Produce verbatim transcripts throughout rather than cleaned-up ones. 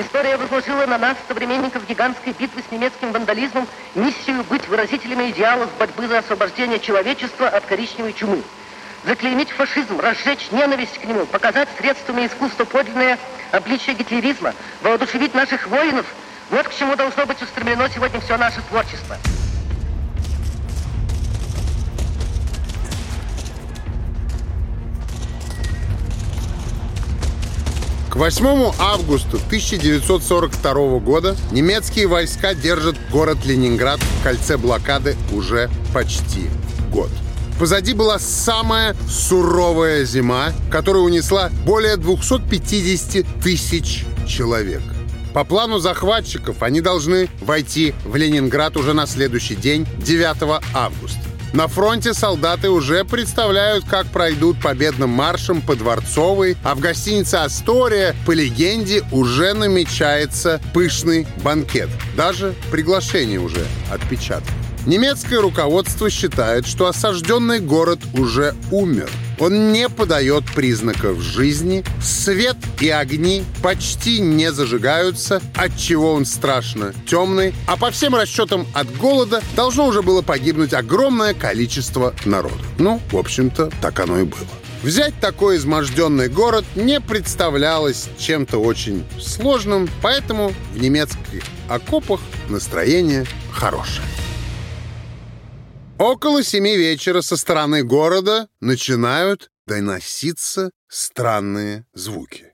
История возложила на нас, современников гигантской битвы с немецким вандализмом, миссию быть выразителями идеалов борьбы за освобождение человечества от коричневой чумы. Заклеймить фашизм, разжечь ненависть к нему, показать средствами искусства подлинное обличие гитлеризма, воодушевить наших воинов – вот к чему должно быть устремлено сегодня все наше творчество. К восьмому августа тысяча девятьсот сорок второго года немецкие войска держат город Ленинград в кольце блокады уже почти год. Позади была самая суровая зима, которая унесла более двухсот пятидесяти тысяч человек. По плану захватчиков они должны войти в Ленинград уже на следующий день, девятого августа. На фронте солдаты уже представляют, как пройдут победным маршем по Дворцовой, а в гостинице «Астория», по легенде, уже намечается пышный банкет. Даже приглашение уже отпечатано. Немецкое руководство считает, что осажденный город уже умер. Он не подает признаков жизни, свет и огни почти не зажигаются, отчего он страшно темный, а по всем расчетам от голода должно уже было погибнуть огромное количество народа. Ну, в общем-то, так оно и было. Взять такой изможденный город не представлялось чем-то очень сложным, поэтому в немецких окопах настроение хорошее. Около семи вечера со стороны города начинают доноситься странные звуки.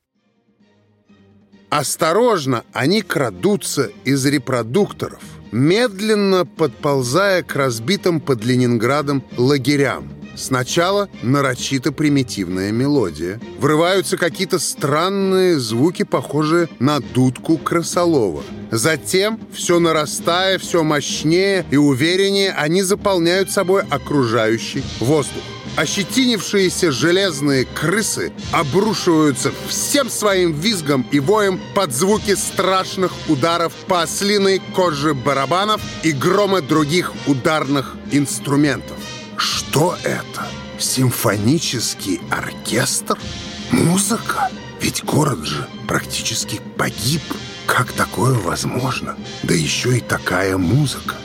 Осторожно они крадутся из репродукторов, медленно подползая к разбитым под Ленинградом лагерям. Сначала нарочито примитивная мелодия. Врываются какие-то странные звуки, похожие на дудку крысолова. Затем, все нарастая, все мощнее и увереннее, они заполняют собой окружающий воздух. Ощетинившиеся железные крысы обрушиваются всем своим визгом и воем под звуки страшных ударов по ослиной коже барабанов и грома других ударных инструментов. Что это? Симфонический оркестр? Музыка? Ведь город же практически погиб. Как такое возможно? Да еще и такая музыка.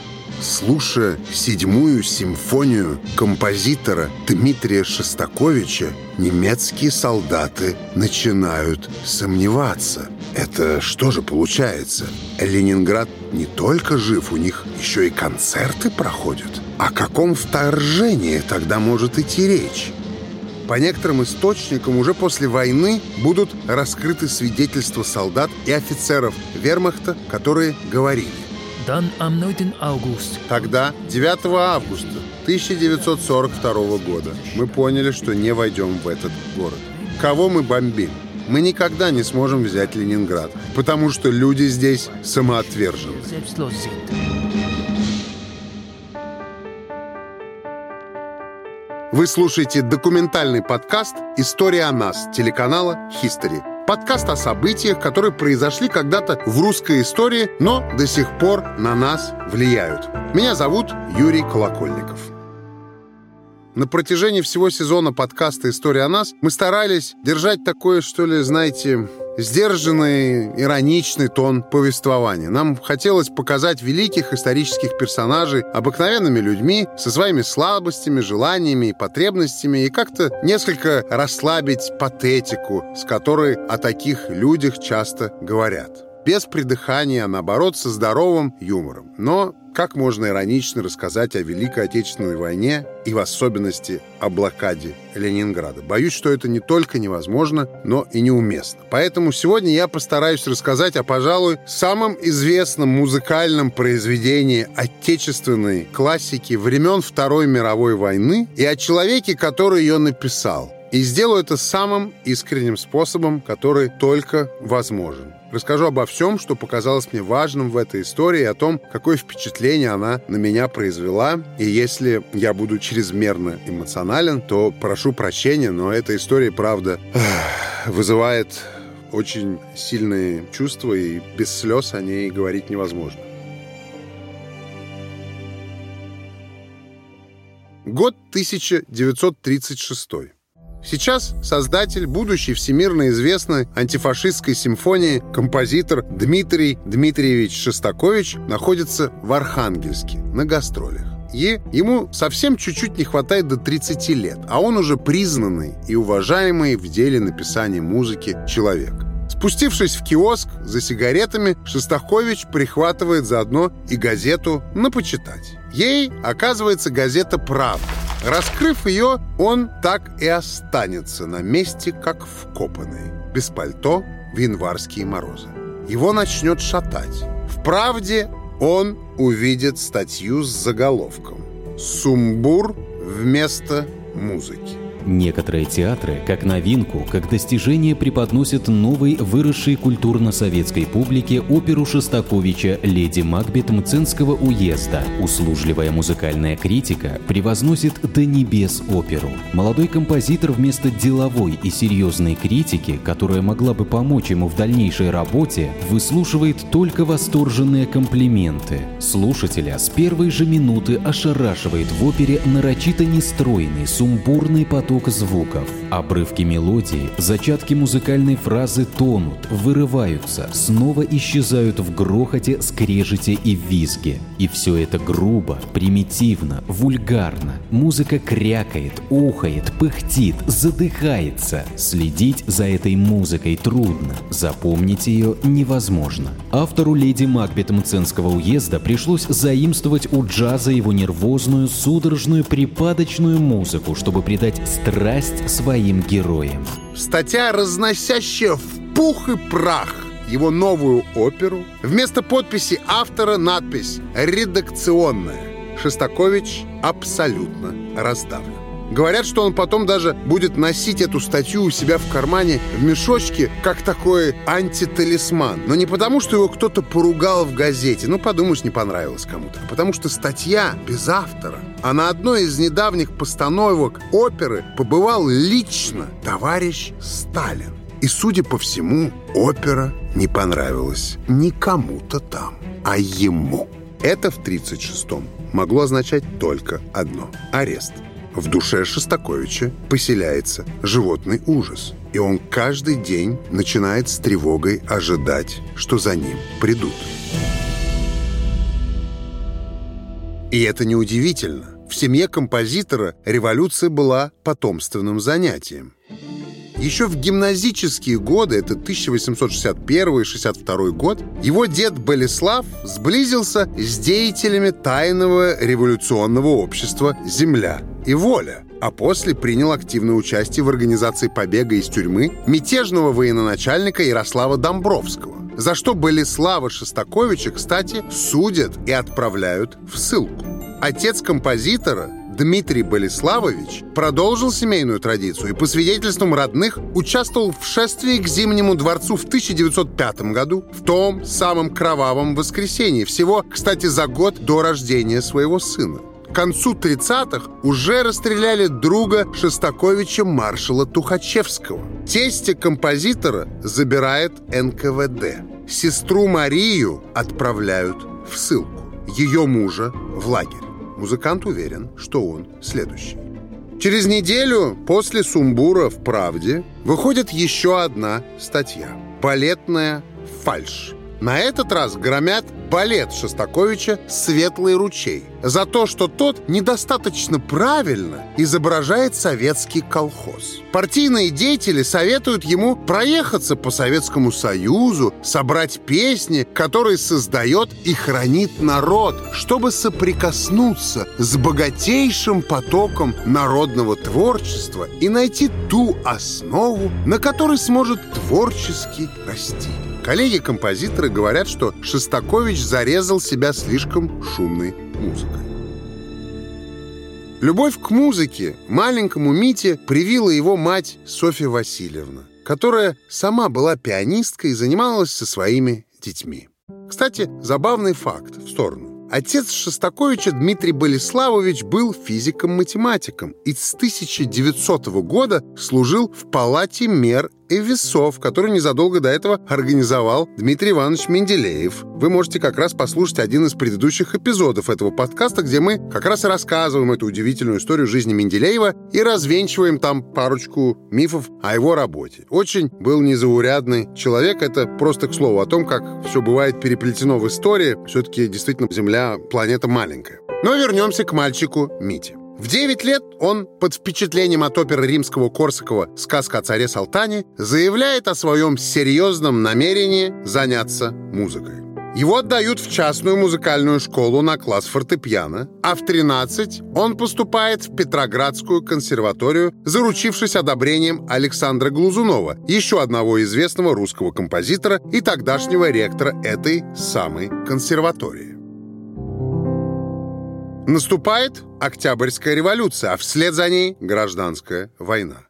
Слушая седьмую симфонию композитора Дмитрия Шостаковича, немецкие солдаты начинают сомневаться. Это что же получается? Ленинград не только жив, у них еще и концерты проходят. О каком вторжении тогда может идти речь? По некоторым источникам уже после войны будут раскрыты свидетельства солдат и офицеров вермахта, которые говорили: тогда, девятого августа тысяча девятьсот сорок второго года, мы поняли, что не войдем в этот город. Кого мы бомбим? Мы никогда не сможем взять Ленинград, потому что люди здесь самоотвержены. Вы слушаете документальный подкаст «История о нас» телеканала History. Подкаст о событиях, которые произошли когда-то в русской истории, но до сих пор на нас влияют. Меня зовут Юрий Колокольников. На протяжении всего сезона подкаста «История о нас» мы старались держать такое, что ли, знаете, сдержанный, ироничный тон повествования. Нам хотелось показать великих исторических персонажей обыкновенными людьми со своими слабостями, желаниями и потребностями и как-то несколько расслабить патетику, с которой о таких людях часто говорят. Без придыхания, а наоборот, со здоровым юмором. Но как можно иронично рассказать о Великой Отечественной войне и в особенности о блокаде Ленинграда? Боюсь, что это не только невозможно, но и неуместно. Поэтому сегодня я постараюсь рассказать о, пожалуй, самом известном музыкальном произведении отечественной классики времен Второй мировой войны и о человеке, который ее написал. И сделаю это самым искренним способом, который только возможен. Расскажу обо всем, что показалось мне важным в этой истории, о том, какое впечатление она на меня произвела. И если я буду чрезмерно эмоционален, то прошу прощения, но эта история, правда, вызывает очень сильные чувства, и без слез о ней говорить невозможно. Год тысяча девятьсот тридцать шестой. Сейчас создатель будущей всемирно известной антифашистской симфонии композитор Дмитрий Дмитриевич Шостакович находится в Архангельске на гастролях. И ему совсем чуть-чуть не хватает до тридцати лет, а он уже признанный и уважаемый в деле написания музыки человек. Спустившись в киоск за сигаретами, Шостакович прихватывает заодно и газету на почитать. Ей оказывается газета «Правда». Раскрыв ее, он так и останется на месте, как вкопанный, без пальто в январские морозы. Его начнет шатать. В «Правде» он увидит статью с заголовком «Сумбур вместо музыки». Некоторые театры, как новинку, как достижение преподносят новой, выросшей культурно-советской публике оперу Шостаковича «Леди Макбет Мценского уезда». Услужливая музыкальная критика превозносит до небес оперу. Молодой композитор вместо деловой и серьезной критики, которая могла бы помочь ему в дальнейшей работе, выслушивает только восторженные комплименты. Слушателя с первой же минуты ошарашивает в опере нарочито нестройный, сумбурный поток звуков. Обрывки мелодии, зачатки музыкальной фразы тонут, вырываются, снова исчезают в грохоте, скрежете и визге. И все это грубо, примитивно, вульгарно. Музыка крякает, ухает, пыхтит, задыхается. Следить за этой музыкой трудно, запомнить ее невозможно. Автору «Леди Макбет Мценского уезда» пришлось заимствовать у джаза его нервозную, судорожную, припадочную музыку, чтобы придать страсть своим героям. Статья, разносящая в пух и прах его новую оперу. Вместо подписи автора надпись «Редакционная». Шостакович абсолютно раздавлен. Говорят, что он потом даже будет носить эту статью у себя в кармане в мешочке, как такой антиталисман. Но не потому, что его кто-то поругал в газете. Ну, подумаешь, не понравилось кому-то. А потому что статья без автора. А на одной из недавних постановок оперы побывал лично товарищ Сталин. И, судя по всему, опера не понравилась не кому-то там, а ему. Это в тридцать шестом могло означать только одно – арест. В душе Шостаковича поселяется животный ужас, и он каждый день начинает с тревогой ожидать, что за ним придут. И это неудивительно. В семье композитора революция была потомственным занятием. Еще в гимназические годы, это тысяча восемьсот шестьдесят первый шестьдесят второй год, его дед Болеслав сблизился с деятелями тайного революционного общества «Земля и воля», а после принял активное участие в организации побега из тюрьмы мятежного военачальника Ярослава Домбровского, за что Болеслава Шостаковича, кстати, судят и отправляют в ссылку. Отец композитора Дмитрий Болеславович продолжил семейную традицию и, по свидетельствам родных, участвовал в шествии к Зимнему дворцу в тысяча девятьсот пятом году, в том самом кровавом воскресенье, всего, кстати, за год до рождения своего сына. К концу тридцатых уже расстреляли друга Шостаковича маршала Тухачевского. Тестя композитора забирает эн ка вэ дэ. Сестру Марию отправляют в ссылку. Ее мужа в лагерь. Музыкант уверен, что он следующий. Через неделю после сумбура в «Правде» выходит еще одна статья. «Балетная фальшь». На этот раз громят балет Шостаковича «Светлый ручей» за то, что тот недостаточно правильно изображает советский колхоз. Партийные деятели советуют ему проехаться по Советскому Союзу, собрать песни, которые создает и хранит народ, чтобы соприкоснуться с богатейшим потоком народного творчества и найти ту основу, на которой сможет творчески расти. Коллеги-композиторы говорят, что Шостакович зарезал себя слишком шумной музыкой. Любовь к музыке маленькому Мите привила его мать Софья Васильевна, которая сама была пианисткой и занималась со своими детьми. Кстати, забавный факт в сторону. Отец Шостаковича Дмитрий Болеславович был физиком-математиком и с тысяча девятисотого года служил в Палате мер и весов, который незадолго до этого организовал Дмитрий Иванович Менделеев. Вы можете как раз послушать один из предыдущих эпизодов этого подкаста, где мы как раз рассказываем эту удивительную историю жизни Менделеева и развенчиваем там парочку мифов о его работе. Очень был незаурядный человек. Это просто к слову о том, как все бывает переплетено в истории. Все-таки действительно Земля — планета маленькая. Но вернемся к мальчику Мите. В девять лет он, под впечатлением от оперы Римского-Корсакова «Сказка о царе Салтане», заявляет о своем серьезном намерении заняться музыкой. Его отдают в частную музыкальную школу на класс фортепиано, а в тринадцать он поступает в Петроградскую консерваторию, заручившись одобрением Александра Глазунова, еще одного известного русского композитора и тогдашнего ректора этой самой консерватории. Наступает Октябрьская революция, а вслед за ней гражданская война.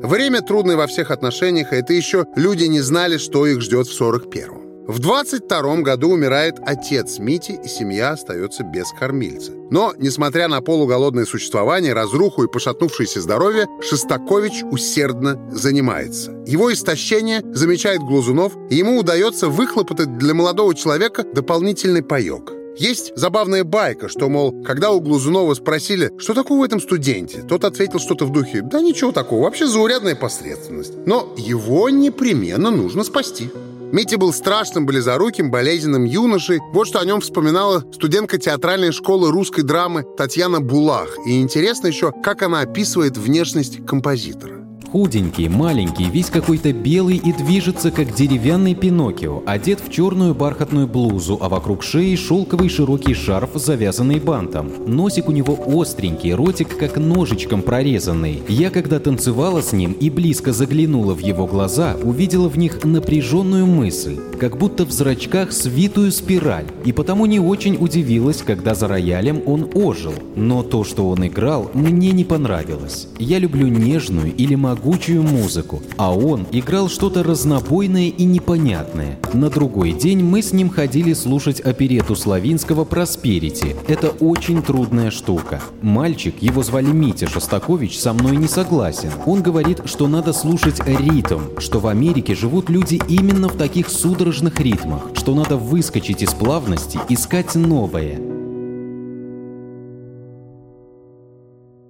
Время трудное во всех отношениях, а это еще люди не знали, что их ждет в сорок первом. В двадцать втором году умирает отец Мити, и семья остается без кормильца. Но, несмотря на полуголодное существование, разруху и пошатнувшееся здоровье, Шостакович усердно занимается. Его истощение замечает Глазунов, и ему удается выхлопотать для молодого человека дополнительный паёк. Есть забавная байка, что, мол, когда у Глазунова спросили, что такого в этом студенте, тот ответил что-то в духе: да ничего такого, вообще заурядная посредственность. Но его непременно нужно спасти. Митя был страшным, близоруким, болезненным юношей. Вот что о нем вспоминала студентка театральной школы русской драмы Татьяна Булах. И интересно еще, как она описывает внешность композитора. Худенький, маленький, весь какой-то белый и движется, как деревянный Пиноккио, одет в черную бархатную блузу, а вокруг шеи шелковый широкий шарф, завязанный бантом. Носик у него остренький, ротик как ножичком прорезанный. Я когда танцевала с ним и близко заглянула в его глаза, увидела в них напряженную мысль, как будто в зрачках свитую спираль, и потому не очень удивилась, когда за роялем он ожил. Но то, что он играл, мне не понравилось. Я люблю нежную или могу могучую музыку, а он играл что-то разнобойное и непонятное. На другой день мы с ним ходили слушать оперетту Славинского «Просперити». Это очень трудная штука. Мальчик, его звали Митя Шостакович, со мной не согласен. Он говорит, что надо слушать ритм, что в Америке живут люди именно в таких судорожных ритмах, что надо выскочить из плавности, искать новое.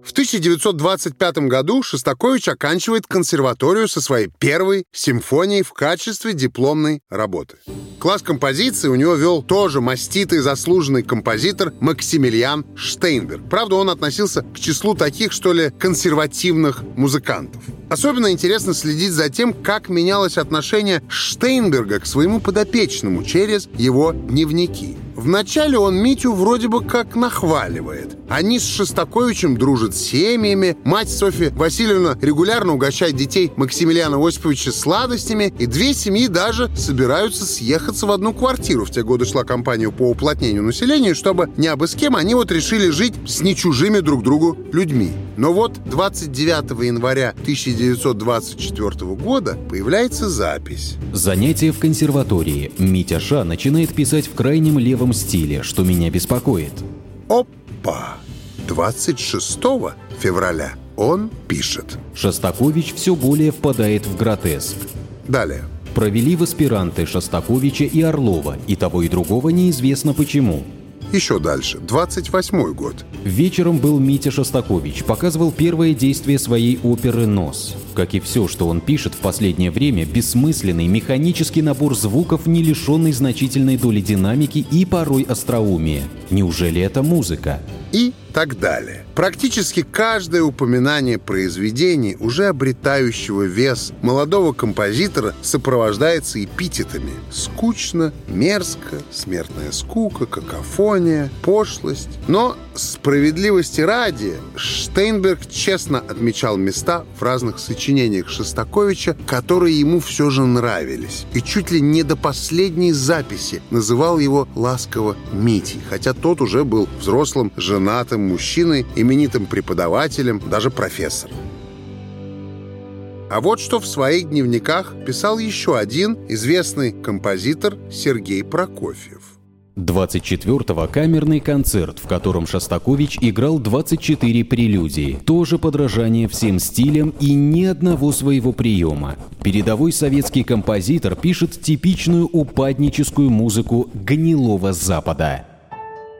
В тысяча девятьсот двадцать пятом году Шостакович оканчивает консерваторию со своей первой симфонией в качестве дипломной работы. Класс композиции у него вел тоже маститый заслуженный композитор Максимилиан Штейнберг. Правда, он относился к числу таких, что ли, консервативных музыкантов. Особенно интересно следить за тем, как менялось отношение Штейнберга к своему подопечному через его дневники. Вначале он Митю вроде бы как нахваливает. Они с Шостаковичем дружат с семьями, мать Софья Васильевна регулярно угощает детей Максимилиана Осиповича сладостями, и две семьи даже собираются съехаться в одну квартиру. В те годы шла кампания по уплотнению населения, и чтобы не абы с кем, они вот решили жить с нечужими друг другу людьми. Но вот двадцать девятого января тысяча девятьсот двадцать четвёртого года появляется запись. Занятие в консерватории. Митя Ша начинает писать в крайнем левом стиле, что меня беспокоит. Опа! двадцать шестого февраля он пишет. Шостакович все более впадает в гротеск. Далее. Провели в аспиранты Шостаковича и Орлова, и того и другого неизвестно почему. Еще дальше, двадцать восьмой год. Вечером был Митя Шостакович, показывал первое действие своей оперы «Нос». Как и все, что он пишет в последнее время, бессмысленный механический набор звуков, не лишенный значительной доли динамики и порой остроумия. Неужели это музыка? И так далее. Практически каждое упоминание произведений, уже обретающего вес молодого композитора, сопровождается эпитетами: скучно, мерзко, смертная скука, какофония, пошлость. Но справедливости ради, Штейнберг честно отмечал места в разных сочинениях Шостаковича, которые ему все же нравились, и чуть ли не до последней записи называл его ласково Митей, хотя тот уже был взрослым, женатым мужчиной, именитым преподавателем, даже профессором. А вот что в своих дневниках писал еще один известный композитор Сергей Прокофьев. двадцать четвёртого камерный концерт, в котором Шостакович играл двадцать четыре прелюдии, тоже подражание всем стилям и ни одного своего приема. Передовой советский композитор пишет типичную упадническую музыку гнилого Запада.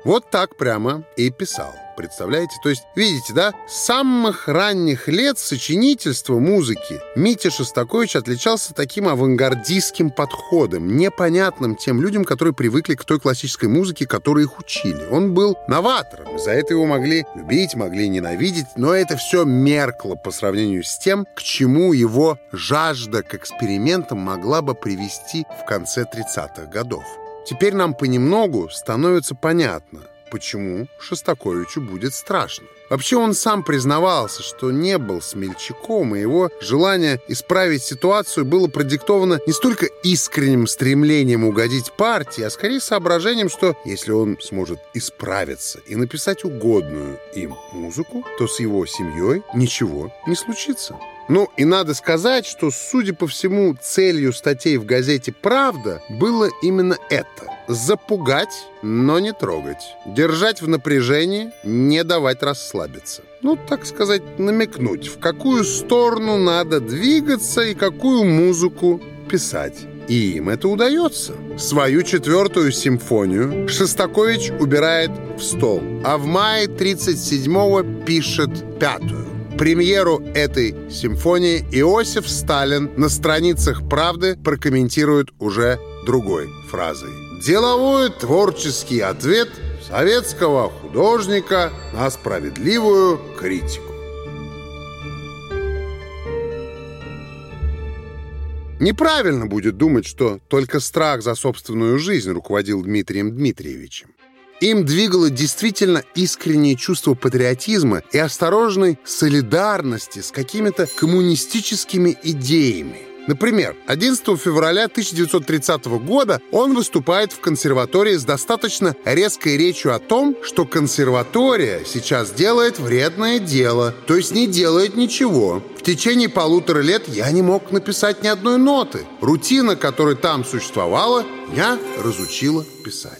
Вот так прямо и писал. Представляете? То есть, видите, да? С самых ранних лет сочинительства музыки Митя Шостакович отличался таким авангардистским подходом, непонятным тем людям, которые привыкли к той классической музыке, которую их учили. Он был новатором, за это его могли любить, могли ненавидеть, но это все меркло по сравнению с тем, к чему его жажда к экспериментам могла бы привести в конце тридцатых годов. Теперь нам понемногу становится понятно, почему Шостаковичу будет страшно. Вообще он сам признавался, что не был смельчаком, и его желание исправить ситуацию было продиктовано не столько искренним стремлением угодить партии, а скорее соображением, что если он сможет исправиться и написать угодную им музыку, то с его семьей ничего не случится. Ну и надо сказать, что, судя по всему, целью статей в газете «Правда» было именно это. Запугать, но не трогать. Держать в напряжении, не давать расслабиться. Ну, так сказать, намекнуть, в какую сторону надо двигаться и какую музыку писать. И им это удается. Свою четвертую симфонию Шостакович убирает в стол, а в мае тридцать седьмого пишет пятую. Премьеру этой симфонии Иосиф Сталин на страницах «Правды» прокомментирует уже другой фразой. «Деловой творческий ответ советского художника на справедливую критику». Неправильно будет думать, что только страх за собственную жизнь руководил Дмитрием Дмитриевичем. Им двигало действительно искреннее чувство патриотизма и осторожной солидарности с какими-то коммунистическими идеями. Например, одиннадцатого февраля тысяча девятьсот тридцатого года он выступает в консерватории с достаточно резкой речью о том, что консерватория сейчас делает вредное дело, то есть не делает ничего. В течение полутора лет я не мог написать ни одной ноты. Рутина, которая там существовала, меня разучила писать.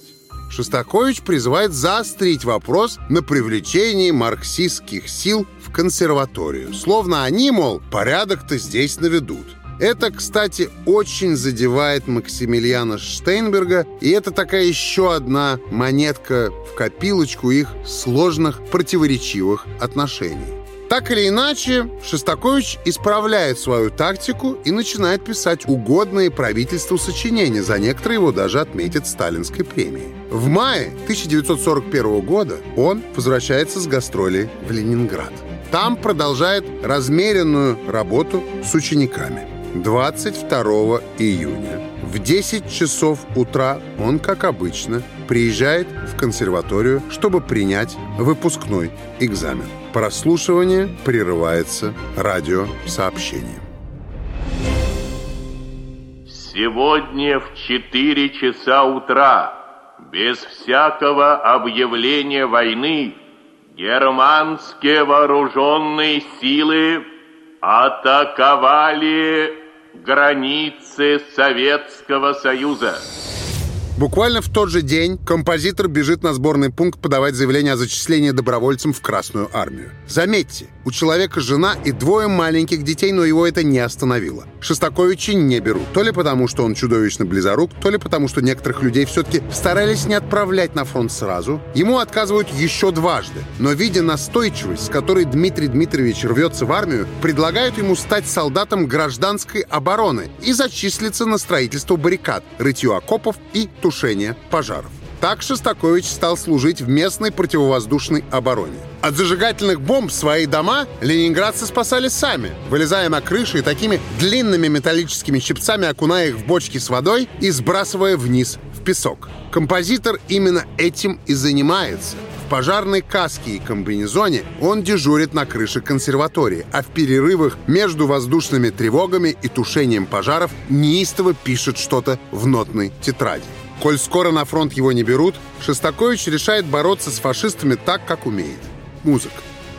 Шостакович призывает заострить вопрос на привлечении марксистских сил в консерваторию. Словно они, мол, порядок-то здесь наведут. Это, кстати, очень задевает Максимилиана Штейнберга, и это такая еще одна монетка в копилочку их сложных противоречивых отношений. Так или иначе, Шостакович исправляет свою тактику и начинает писать угодные правительству сочинения. За некоторые его даже отметят сталинской премией. В мае тысяча девятьсот сорок первого года он возвращается с гастролей в Ленинград. Там продолжает размеренную работу с учениками. двадцать второго июня в десять часов утра он, как обычно, приезжает в консерваторию, чтобы принять выпускной экзамен. Прослушивание прерывается радиосообщением. Сегодня в четыре часа утра, без всякого объявления войны, германские вооруженные силы атаковали границы Советского Союза. Буквально в тот же день композитор бежит на сборный пункт подавать заявление о зачислении добровольцем в Красную армию. Заметьте, у человека жена и двое маленьких детей, но его это не остановило. Шостаковича не берут. То ли потому, что он чудовищно близорук, то ли потому, что некоторых людей все-таки старались не отправлять на фронт сразу. Ему отказывают еще дважды. Но, видя настойчивость, с которой Дмитрий Дмитриевич рвется в армию, предлагают ему стать солдатом гражданской обороны и зачислиться на строительство баррикад, рытье окопов и тушение пожаров. Так Шостакович стал служить в местной противовоздушной обороне. От зажигательных бомб свои дома ленинградцы спасали сами, вылезая на крыши и такими длинными металлическими щипцами окуная их в бочки с водой и сбрасывая вниз в песок. Композитор именно этим и занимается. В пожарной каске и комбинезоне он дежурит на крыше консерватории, а в перерывах между воздушными тревогами и тушением пожаров неистово пишет что-то в нотной тетради. Коль скоро на фронт его не берут, Шостакович решает бороться с фашистами так, как умеет. Музыка.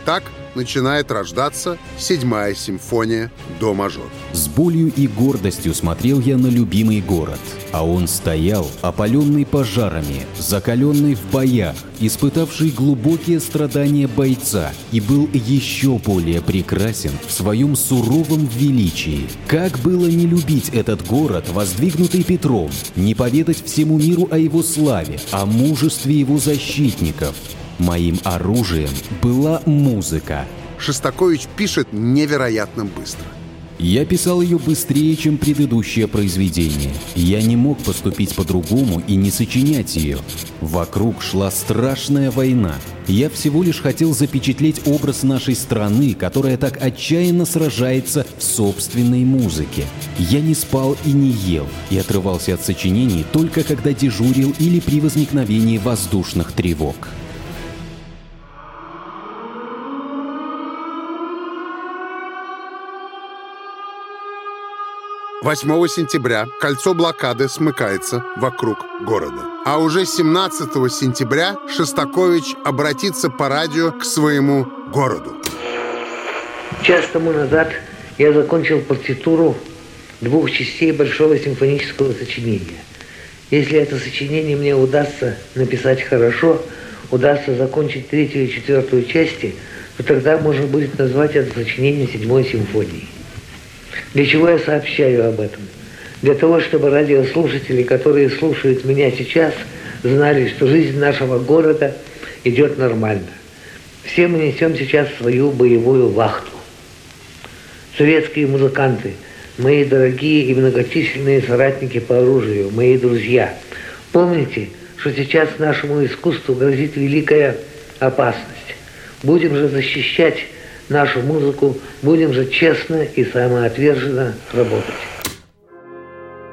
Так начинает рождаться седьмая симфония до мажор. С болью и гордостью смотрел я на любимый город, а он стоял, опаленный пожарами, закаленный в боях, испытавший глубокие страдания бойца и был еще более прекрасен в своем суровом величии. Как было не любить этот город, воздвигнутый Петром, не поведать всему миру о его славе, о мужестве его защитников? Моим оружием была музыка. Шостакович пишет невероятно быстро. Я писал ее быстрее, чем предыдущее произведение. Я не мог поступить по-другому и не сочинять ее. Вокруг шла страшная война. Я всего лишь хотел запечатлеть образ нашей страны, которая так отчаянно сражается в собственной музыке. Я не спал и не ел, и отрывался от сочинений только когда дежурил или при возникновении воздушных тревог. восьмого сентября кольцо блокады смыкается вокруг города. А уже семнадцатого сентября Шостакович обратится по радио к своему городу. Час тому назад я закончил партитуру двух частей большого симфонического сочинения. Если это сочинение мне удастся написать хорошо, удастся закончить третью и четвертую части, то тогда можно будет назвать это сочинение седьмой симфонией. Для чего я сообщаю об этом? Для того, чтобы радиослушатели, которые слушают меня сейчас, знали, что жизнь нашего города идет нормально. Все мы несем сейчас свою боевую вахту. Советские музыканты, мои дорогие и многочисленные соратники по оружию, мои друзья, помните, что сейчас нашему искусству грозит великая опасность. Будем же защищать нашу музыку, будем же честно и самоотверженно работать.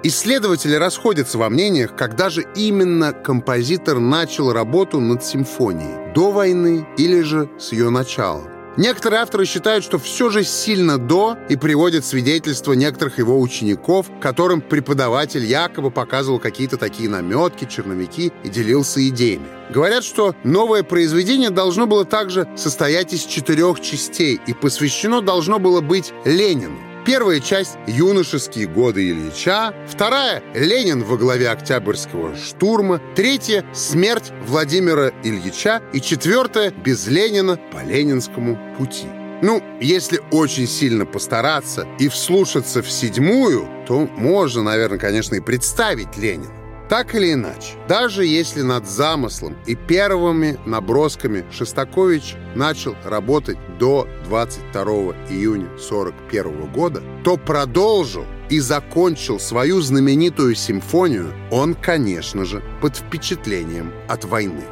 Исследователи расходятся во мнениях, когда же именно композитор начал работу над симфонией. До войны или же с ее начала. Некоторые авторы считают, что все же сильно до, и приводят свидетельства некоторых его учеников, которым преподаватель якобы показывал какие-то такие наметки, черновики и делился идеями. Говорят, что новое произведение должно было также состоять из четырех частей и посвящено должно было быть Ленину. Первая часть — юношеские годы Ильича, вторая — Ленин во главе Октябрьского штурма, третья — смерть Владимира Ильича и четвертая — без Ленина по ленинскому пути. Ну, если очень сильно постараться и вслушаться в седьмую, то можно, наверное, конечно, и представить Ленина. Так или иначе, даже если над замыслом и первыми набросками Шостакович начал работать до двадцать второго июня сорок первого года, то продолжил и закончил свою знаменитую симфонию он, конечно же, под впечатлением от войны.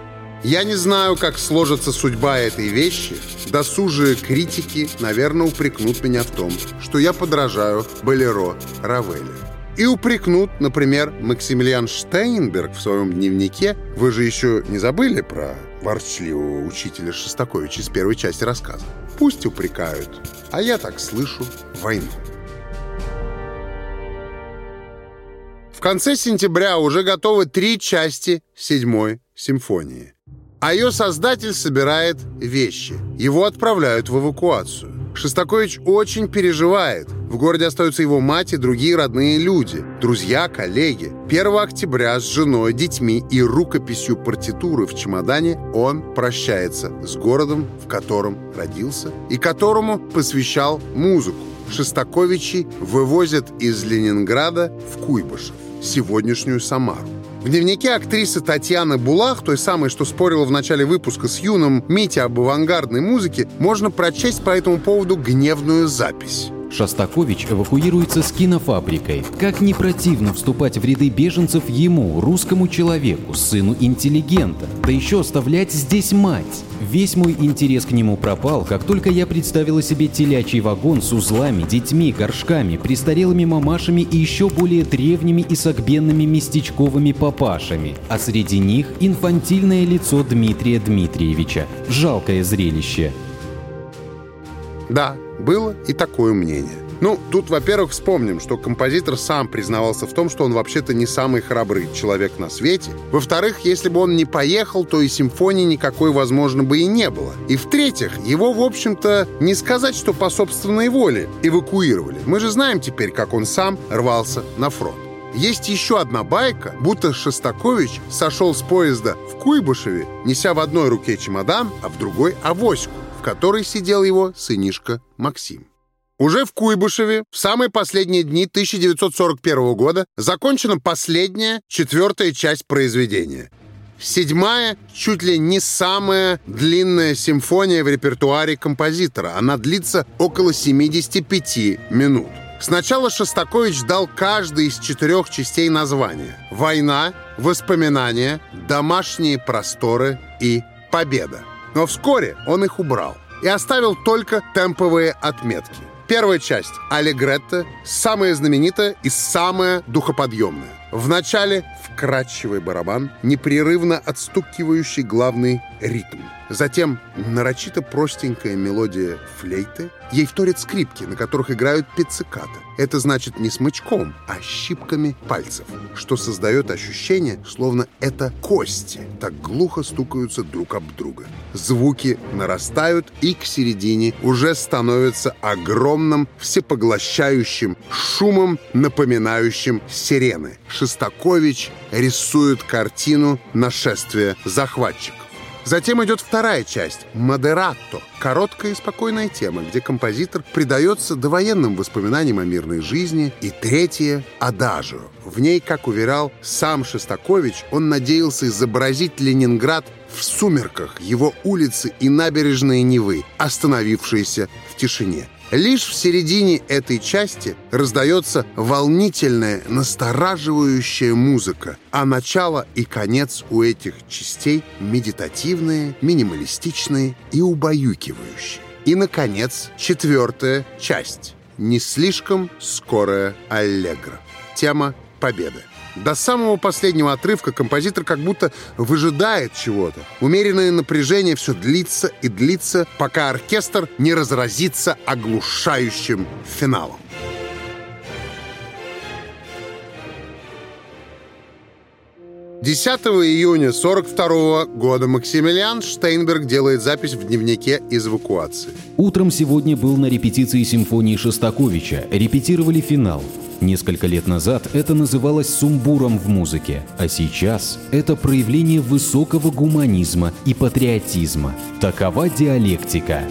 Я не знаю, как сложится судьба этой вещи. Досужие критики, наверное, упрекнут меня в том, что я подражаю Болеро Равеля. И упрекнут, например, Максимилиан Штейнберг в своем дневнике. Вы же еще не забыли про ворчливого учителя Шостаковича из первой части рассказа? Пусть упрекают, а я так слышу войну. В конце сентября уже готовы три части седьмой симфонии. А ее создатель собирает вещи. Его отправляют в эвакуацию. Шостакович очень переживает. В городе остаются его мать и другие родные люди, друзья, коллеги. первого октября с женой, детьми и рукописью партитуры в чемодане он прощается с городом, в котором родился и которому посвящал музыку. Шостаковичи вывозят из Ленинграда в Куйбышев, сегодняшнюю Самару. В дневнике актрисы Татьяны Булах, той самой, что спорила в начале выпуска с юным Митей об авангардной музыке, можно прочесть по этому поводу гневную запись. Шостакович эвакуируется с кинофабрикой. Как не противно вступать в ряды беженцев ему, русскому человеку, сыну интеллигента, да еще оставлять здесь мать. Весь мой интерес к нему пропал, как только я представила себе телячий вагон с узлами, детьми, горшками, престарелыми мамашами и еще более древними и согбенными местечковыми папашами, а среди них инфантильное лицо Дмитрия Дмитриевича. Жалкое зрелище. Да, было и такое мнение. Ну, тут, во-первых, вспомним, что композитор сам признавался в том, что он вообще-то не самый храбрый человек на свете. Во-вторых, если бы он не поехал, то и симфонии никакой, возможно, бы и не было. И в-третьих, его, в общем-то, не сказать, что по собственной воле эвакуировали. Мы же знаем теперь, как он сам рвался на фронт. Есть еще одна байка, будто Шостакович сошел с поезда в Куйбышеве, неся в одной руке чемодан, а в другой авоську, в которой сидел его сынишка Максим. Уже в Куйбышеве в самые последние дни тысяча девятьсот сорок первого года закончена последняя, четвертая часть произведения. Седьмая, чуть ли не самая длинная симфония в репертуаре композитора. Она длится около семидесяти пяти минут. Сначала Шостакович дал каждой из четырех частей названия: «Война», «Воспоминания», «Домашние просторы» и «Победа». Но вскоре он их убрал и оставил только темповые отметки. Первая часть «Аллегретто» самая знаменитая и самая духоподъемная. Вначале вкрадчивый барабан, непрерывно отстукивающий главный ритм. Затем нарочито простенькая мелодия флейты. Ей вторят скрипки, на которых играют пиццикаты. Это значит не смычком, а щипками пальцев, что создает ощущение, словно это кости так глухо стукаются друг об друга. Звуки нарастают и к середине уже становятся огромным, всепоглощающим шумом, напоминающим сирены. Шостакович рисует картину нашествия захватчиков. Затем идет вторая часть «Модерато», короткая и спокойная тема, где композитор предается довоенным воспоминаниям о мирной жизни. И третья «Адажио». В ней, как уверял сам Шостакович, он надеялся изобразить Ленинград в сумерках, его улицы и набережные Невы, остановившиеся в тишине. Лишь в середине этой части раздается волнительная, настораживающая музыка, а начало и конец у этих частей медитативные, минималистичные и убаюкивающие. И, наконец, четвертая часть «Не слишком скорая аллегро» — тема «Победы». До самого последнего отрывка композитор как будто выжидает чего-то. Умеренное напряжение все длится и длится, пока оркестр не разразится оглушающим финалом. десятого июня сорок второго года Максимилиан Штейнберг делает запись в дневнике из эвакуации. «Утром сегодня был на репетиции симфонии Шостаковича. Репетировали финал. Несколько лет назад это называлось сумбуром в музыке, а сейчас это проявление высокого гуманизма и патриотизма. Такова диалектика».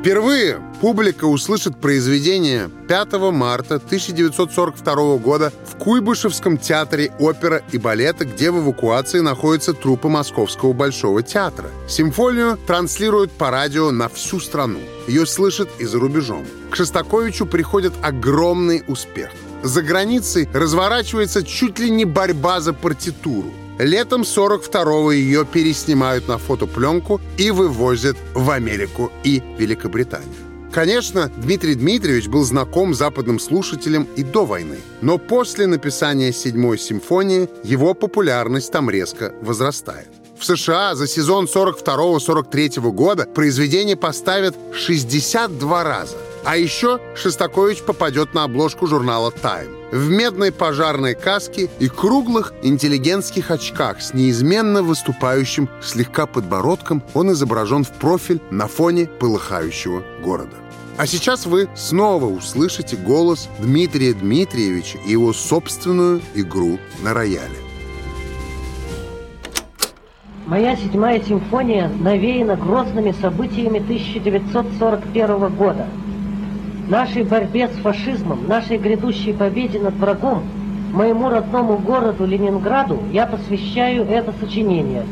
Впервые публика услышит произведение пятого марта тысяча девятьсот сорок второго года в Куйбышевском театре оперы и балета, где в эвакуации находится труппа Московского Большого театра. Симфонию транслируют по радио на всю страну. Ее слышат и за рубежом. К Шостаковичу приходит огромный успех. За границей разворачивается чуть ли не борьба за партитуру. Летом сорок второго ее переснимают на фотопленку и вывозят в Америку и Великобританию. Конечно, Дмитрий Дмитриевич был знаком западным слушателям и до войны, но после написания седьмой симфонии его популярность там резко возрастает. В США за сезон сорок второго сорок третьего года произведение поставят шестьдесят два раза. А еще Шостакович попадет на обложку журнала «Тайм» в медной пожарной каске и круглых интеллигентских очках с неизменно выступающим слегка подбородком. Он изображен в профиль на фоне полыхающего города. А сейчас вы снова услышите голос Дмитрия Дмитриевича и его собственную игру на рояле. Моя седьмая симфония навеяна грозными событиями тысяча девятьсот сорок первого года. Нашей борьбе с фашизмом, нашей грядущей победе над врагом, моему родному городу Ленинграду я посвящаю это сочинение.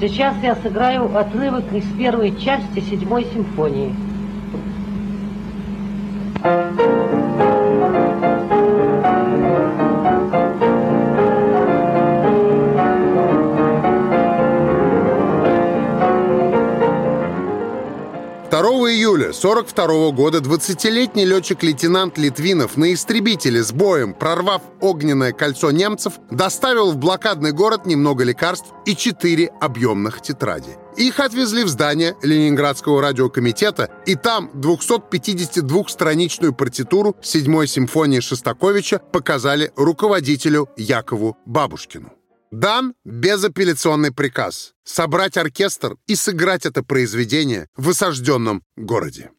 Сейчас я сыграю отрывок из первой части седьмой симфонии. второго июля июля сорок второго года двадцатилетний летчик-лейтенант Литвинов на истребителе с боем, прорвав огненное кольцо немцев, доставил в блокадный город немного лекарств и четыре объемных тетради. Их отвезли в здание Ленинградского радиокомитета, и там двухсотпятидесятидвухстраничную партитуру седьмой симфонии Шостаковича показали руководителю Якову Бабушкину. Дан безапелляционный приказ собрать оркестр и сыграть это произведение в осажденном городе.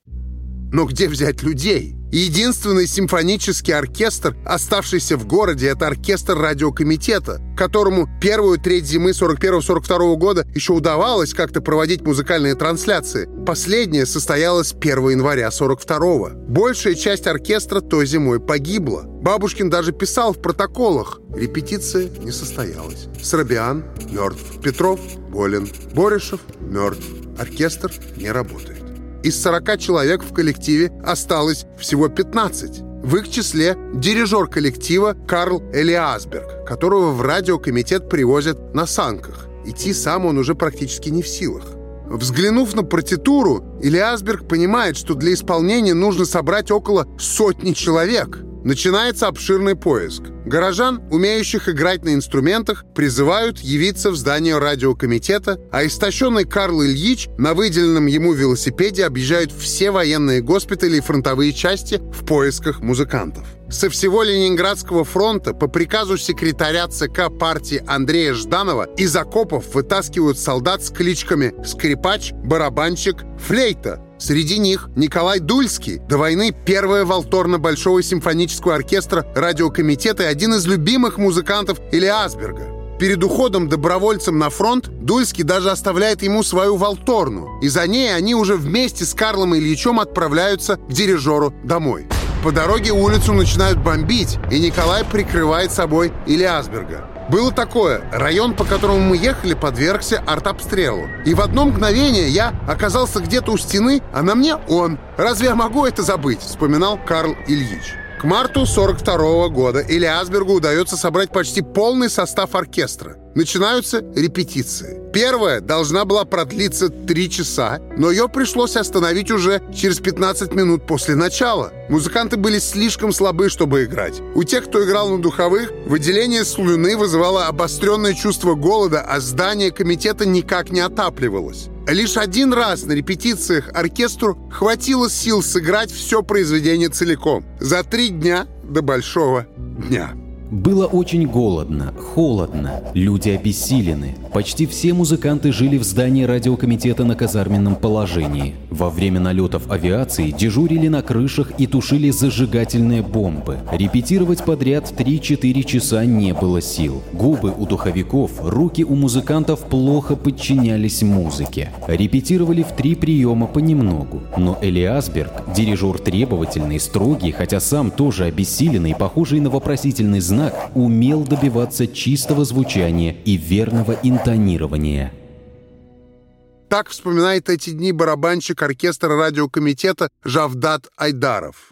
Но где взять людей? Единственный симфонический оркестр, оставшийся в городе, это оркестр радиокомитета, которому первую треть зимы сорок первого — сорок второго года еще удавалось как-то проводить музыкальные трансляции. Последняя состоялась первого января сорок второго. Большая часть оркестра той зимой погибла. Бабушкин даже писал в протоколах. Репетиция не состоялась. Срабиан мертв. Петров болен. Боришев мертв. Оркестр не работает. Из сорока человек в коллективе осталось всего пятнадцать. В их числе дирижер коллектива Карл Элиасберг, которого в радиокомитет привозят на санках. Идти сам он уже практически не в силах. Взглянув на партитуру, Элиасберг понимает, что для исполнения нужно собрать около сотни человек. Начинается обширный поиск. Горожан, умеющих играть на инструментах, призывают явиться в здание радиокомитета, а истощенный Карл Ильич на выделенном ему велосипеде объезжает все военные госпитали и фронтовые части в поисках музыкантов. Со всего Ленинградского фронта по приказу секретаря ЦК партии Андрея Жданова из окопов вытаскивают солдат с кличками «Скрипач», «Барабанщик», «Флейта». Среди них Николай Дульский, до войны первая валторно-большого симфонического оркестра радиокомитета и один из любимых музыкантов Элиасберга. Перед уходом добровольцем на фронт Дульский даже оставляет ему свою валторну, и за ней они уже вместе с Карлом Ильичем отправляются к дирижеру домой. По дороге улицу начинают бомбить, и Николай прикрывает собой Элиасберга. Было такое. Район, по которому мы ехали, подвергся артобстрелу. И в одно мгновение я оказался где-то у стены, а на мне он. «Разве я могу это забыть?» — вспоминал Карл Ильич. К марту сорок второго года Элиасбергу удается собрать почти полный состав оркестра. Начинаются репетиции. Первая должна была продлиться три часа, но ее пришлось остановить уже через пятнадцать минут после начала. Музыканты были слишком слабы, чтобы играть. У тех, кто играл на духовых, выделение слюны вызывало обостренное чувство голода, а здание комитета никак не отапливалось. Лишь один раз на репетициях оркестру хватило сил сыграть все произведение целиком. За три дня до большого дня. Было очень голодно, холодно, люди обессилены. Почти все музыканты жили в здании радиокомитета на казарменном положении. Во время налетов авиации дежурили на крышах и тушили зажигательные бомбы. Репетировать подряд три-четыре часа не было сил. Губы у духовиков, руки у музыкантов плохо подчинялись музыке. Репетировали в три приема понемногу. Но Элиасберг, дирижер требовательный, строгий, хотя сам тоже обессиленный, похожий на вопросительный знак, умел добиваться чистого звучания и верного интонирования. Так вспоминает эти дни барабанщик оркестра радиокомитета Жавдат Айдаров.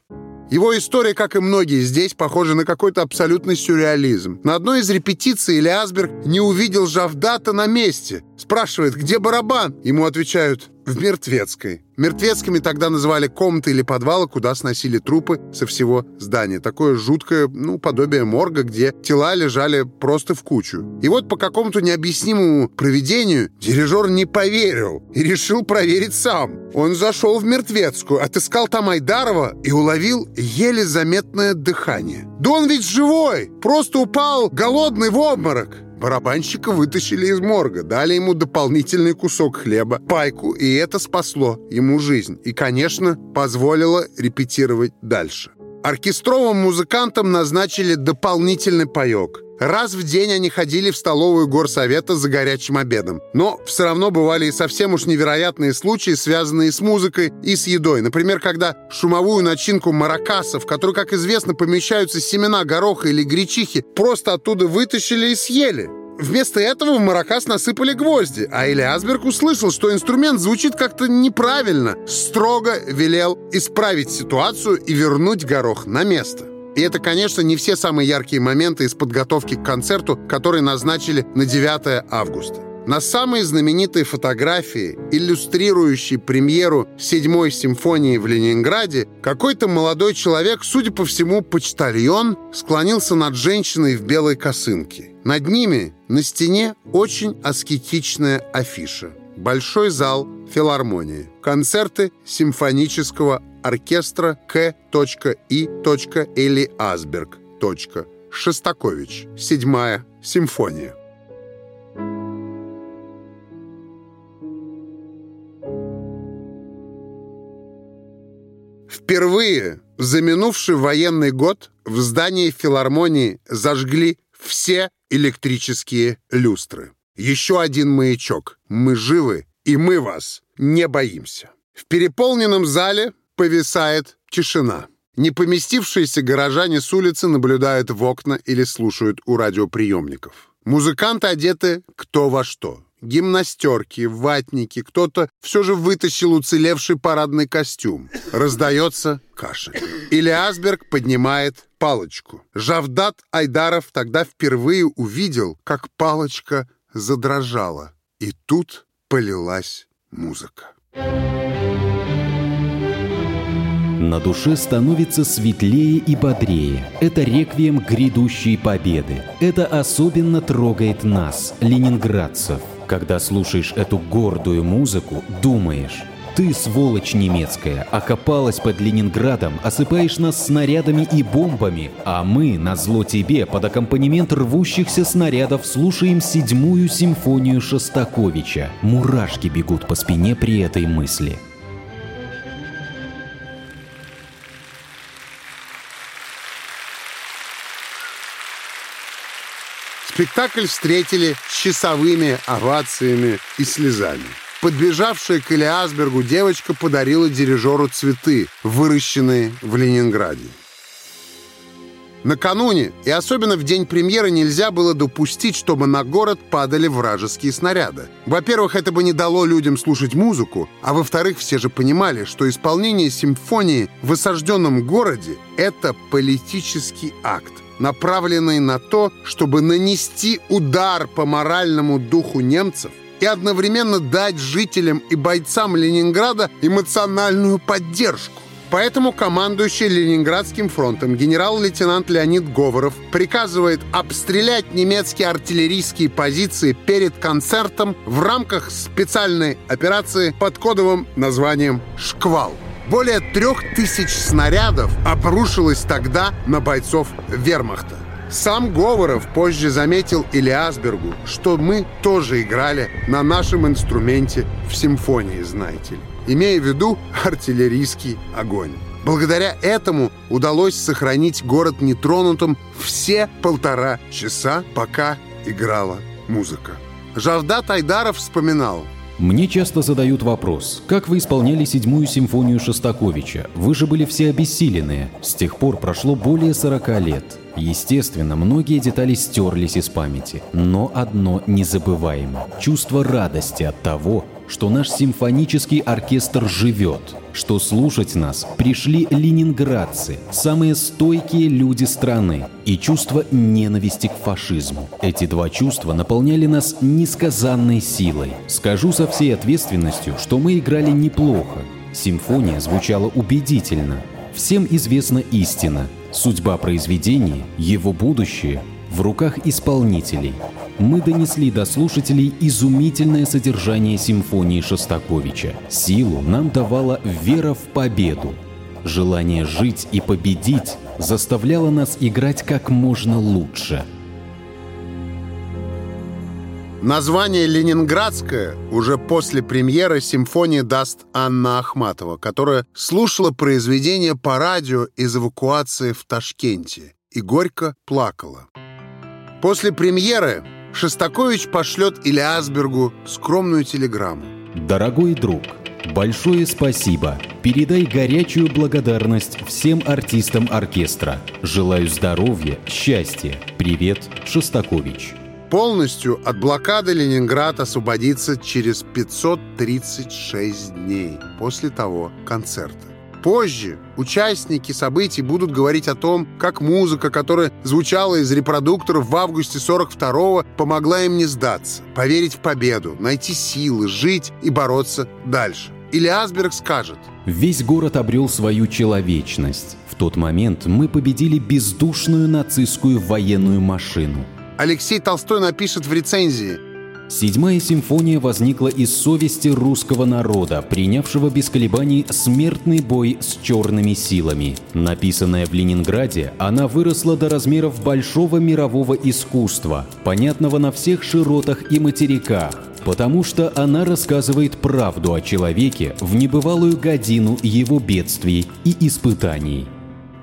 Его история, как и многие здесь, похожа на какой-то абсолютный сюрреализм. На одной из репетиций Элиасберг не увидел Жавдата на месте. Спрашивает, где барабан? Ему отвечают, в мертвецкой. Мертвецкими тогда называли комнаты или подвалы, куда сносили трупы со всего здания. Такое жуткое, ну, подобие морга, где тела лежали просто в кучу. И вот по какому-то необъяснимому провидению дирижер не поверил и решил проверить сам. Он зашел в мертвецкую, отыскал там Айдарова и уловил еле заметное дыхание. «Да он ведь живой! Просто упал голодный в обморок!» Барабанщика вытащили из морга, дали ему дополнительный кусок хлеба, пайку, и это спасло ему жизнь. И, конечно, позволило репетировать дальше. Оркестровым музыкантам назначили дополнительный паёк. Раз в день они ходили в столовую горсовета за горячим обедом. Но все равно бывали и совсем уж невероятные случаи, связанные с музыкой и с едой. Например, когда шумовую начинку маракаса, в которую, как известно, помещаются семена гороха или гречихи, просто оттуда вытащили и съели. Вместо этого в маракас насыпали гвозди, а Элиасберг услышал, что инструмент звучит как-то неправильно. Строго велел исправить ситуацию и вернуть горох на место. И это, конечно, не все самые яркие моменты из подготовки к концерту, который назначили на девятое августа. На самой знаменитой фотографии, иллюстрирующей премьеру седьмой симфонии в Ленинграде, какой-то молодой человек, судя по всему, почтальон, склонился над женщиной в белой косынке. Над ними на стене очень аскетичная афиша. Большой зал филармонии. Концерты симфонического оркестра К. И. Элиасберг. Шостакович. Седьмая симфония. Впервые за минувший военный год в здании филармонии зажгли все электрические люстры. Еще один маячок. Мы живы, и мы вас не боимся. В переполненном зале повисает тишина. Не поместившиеся горожане с улицы наблюдают в окна или слушают у радиоприемников. Музыканты одеты кто во что. Гимнастерки, ватники, кто-то все же вытащил уцелевший парадный костюм. Раздается кашель. Элиасберг поднимает палочку. Жавдат Айдаров тогда впервые увидел, как палочка задрожала. И тут полилась музыка. На душе становится светлее и бодрее. Это реквием грядущей победы. Это особенно трогает нас, ленинградцев. Когда слушаешь эту гордую музыку, думаешь: ты, сволочь немецкая, окопалась под Ленинградом, осыпаешь нас снарядами и бомбами, а мы, назло тебе, под аккомпанемент рвущихся снарядов слушаем седьмую симфонию Шостаковича. Мурашки бегут по спине при этой мысли. Спектакль встретили с часовыми овациями и слезами. Подбежавшая к Элиасбергу девочка подарила дирижеру цветы, выращенные в Ленинграде. Накануне, и особенно в день премьеры, нельзя было допустить, чтобы на город падали вражеские снаряды. Во-первых, это бы не дало людям слушать музыку, а во-вторых, все же понимали, что исполнение симфонии в осажденном городе — это политический акт, направленный на то, чтобы нанести удар по моральному духу немцев и одновременно дать жителям и бойцам Ленинграда эмоциональную поддержку. Поэтому командующий Ленинградским фронтом генерал-лейтенант Леонид Говоров приказывает обстрелять немецкие артиллерийские позиции перед концертом в рамках специальной операции под кодовым названием «Шквал». Более трех тысяч снарядов обрушилось тогда на бойцов вермахта. Сам Говоров позже заметил Элиасбергу, что мы тоже играли на нашем инструменте в симфонии, знаете ли, имея в виду артиллерийский огонь. Благодаря этому удалось сохранить город нетронутым все полтора часа, пока играла музыка. Жавдат Айдаров вспоминал: «Мне часто задают вопрос: как вы исполняли седьмую симфонию Шостаковича? Вы же были все обессиленные. С тех пор прошло более сорока лет. Естественно, многие детали стерлись из памяти, но одно незабываемо – чувство радости от того, что наш симфонический оркестр живет, что слушать нас пришли ленинградцы, самые стойкие люди страны, и чувство ненависти к фашизму. Эти два чувства наполняли нас несказанной силой. Скажу со всей ответственностью, что мы играли неплохо. Симфония звучала убедительно. Всем известна истина. Судьба произведений, его будущее в руках исполнителей. Мы донесли до слушателей изумительное содержание симфонии Шостаковича. Силу нам давала вера в победу. Желание жить и победить заставляло нас играть как можно лучше». Название «Ленинградская» уже после премьеры симфонии даст Анна Ахматова, которая слушала произведение по радио из эвакуации в Ташкенте и горько плакала. После премьеры Шостакович пошлет Элиасбергу скромную телеграмму. «Дорогой друг, большое спасибо. Передай горячую благодарность всем артистам оркестра. Желаю здоровья, счастья. Привет, Шостакович». Полностью от блокады Ленинград освободится через пятьсот тридцать шесть дней после того концерта. Позже участники событий будут говорить о том, как музыка, которая звучала из репродукторов в августе сорок второго, помогла им не сдаться, поверить в победу, найти силы, жить и бороться дальше. Элиасберг скажет: «Весь город обрел свою человечность. В тот момент мы победили бездушную нацистскую военную машину». Алексей Толстой напишет в рецензии: «Седьмая симфония возникла из совести русского народа, принявшего без колебаний смертный бой с черными силами. Написанная в Ленинграде, она выросла до размеров большого мирового искусства, понятного на всех широтах и материках, потому что она рассказывает правду о человеке в небывалую годину его бедствий и испытаний».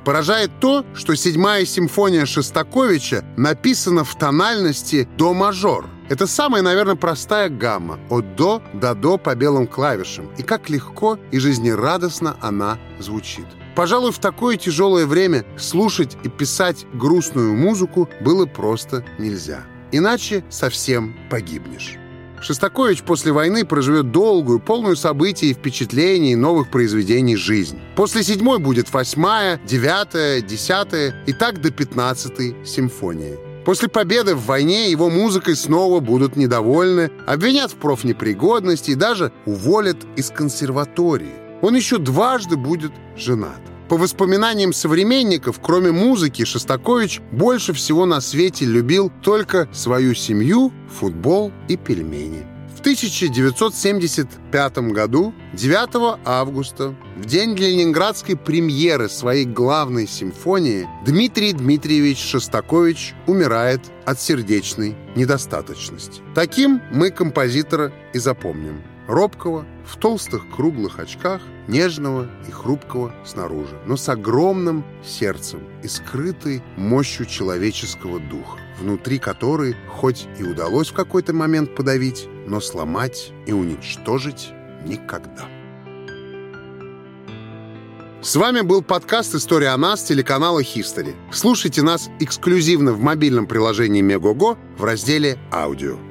Поражает то, что седьмая симфония Шостаковича написана в тональности до-мажор. Это самая, наверное, простая гамма от до до до по белым клавишам. И как легко и жизнерадостно она звучит. Пожалуй, в такое тяжелое время слушать и писать грустную музыку было просто нельзя. Иначе совсем погибнешь. Шостакович после войны проживет долгую, полную событий, впечатлений и новых произведений жизнь. После седьмой будет восьмая, девятая, десятая и так до пятнадцатой симфонии. После победы в войне его музыкой снова будут недовольны, обвинят в профнепригодности и даже уволят из консерватории. Он еще дважды будет женат. По воспоминаниям современников, кроме музыки, Шостакович больше всего на свете любил только свою семью, футбол и пельмени. В тысяча девятьсот семьдесят пятом году, девятого августа, в день ленинградской премьеры своей главной симфонии, Дмитрий Дмитриевич Шостакович умирает от сердечной недостаточности. Таким мы композитора и запомним. Робкого, в толстых круглых очках, нежного и хрупкого снаружи, но с огромным сердцем и скрытой мощью человеческого духа, внутри которой хоть и удалось в какой-то момент подавить, но сломать и уничтожить никогда. С вами был подкаст «История о нас» телеканала History. Слушайте нас эксклюзивно в мобильном приложении Megogo в разделе «Аудио».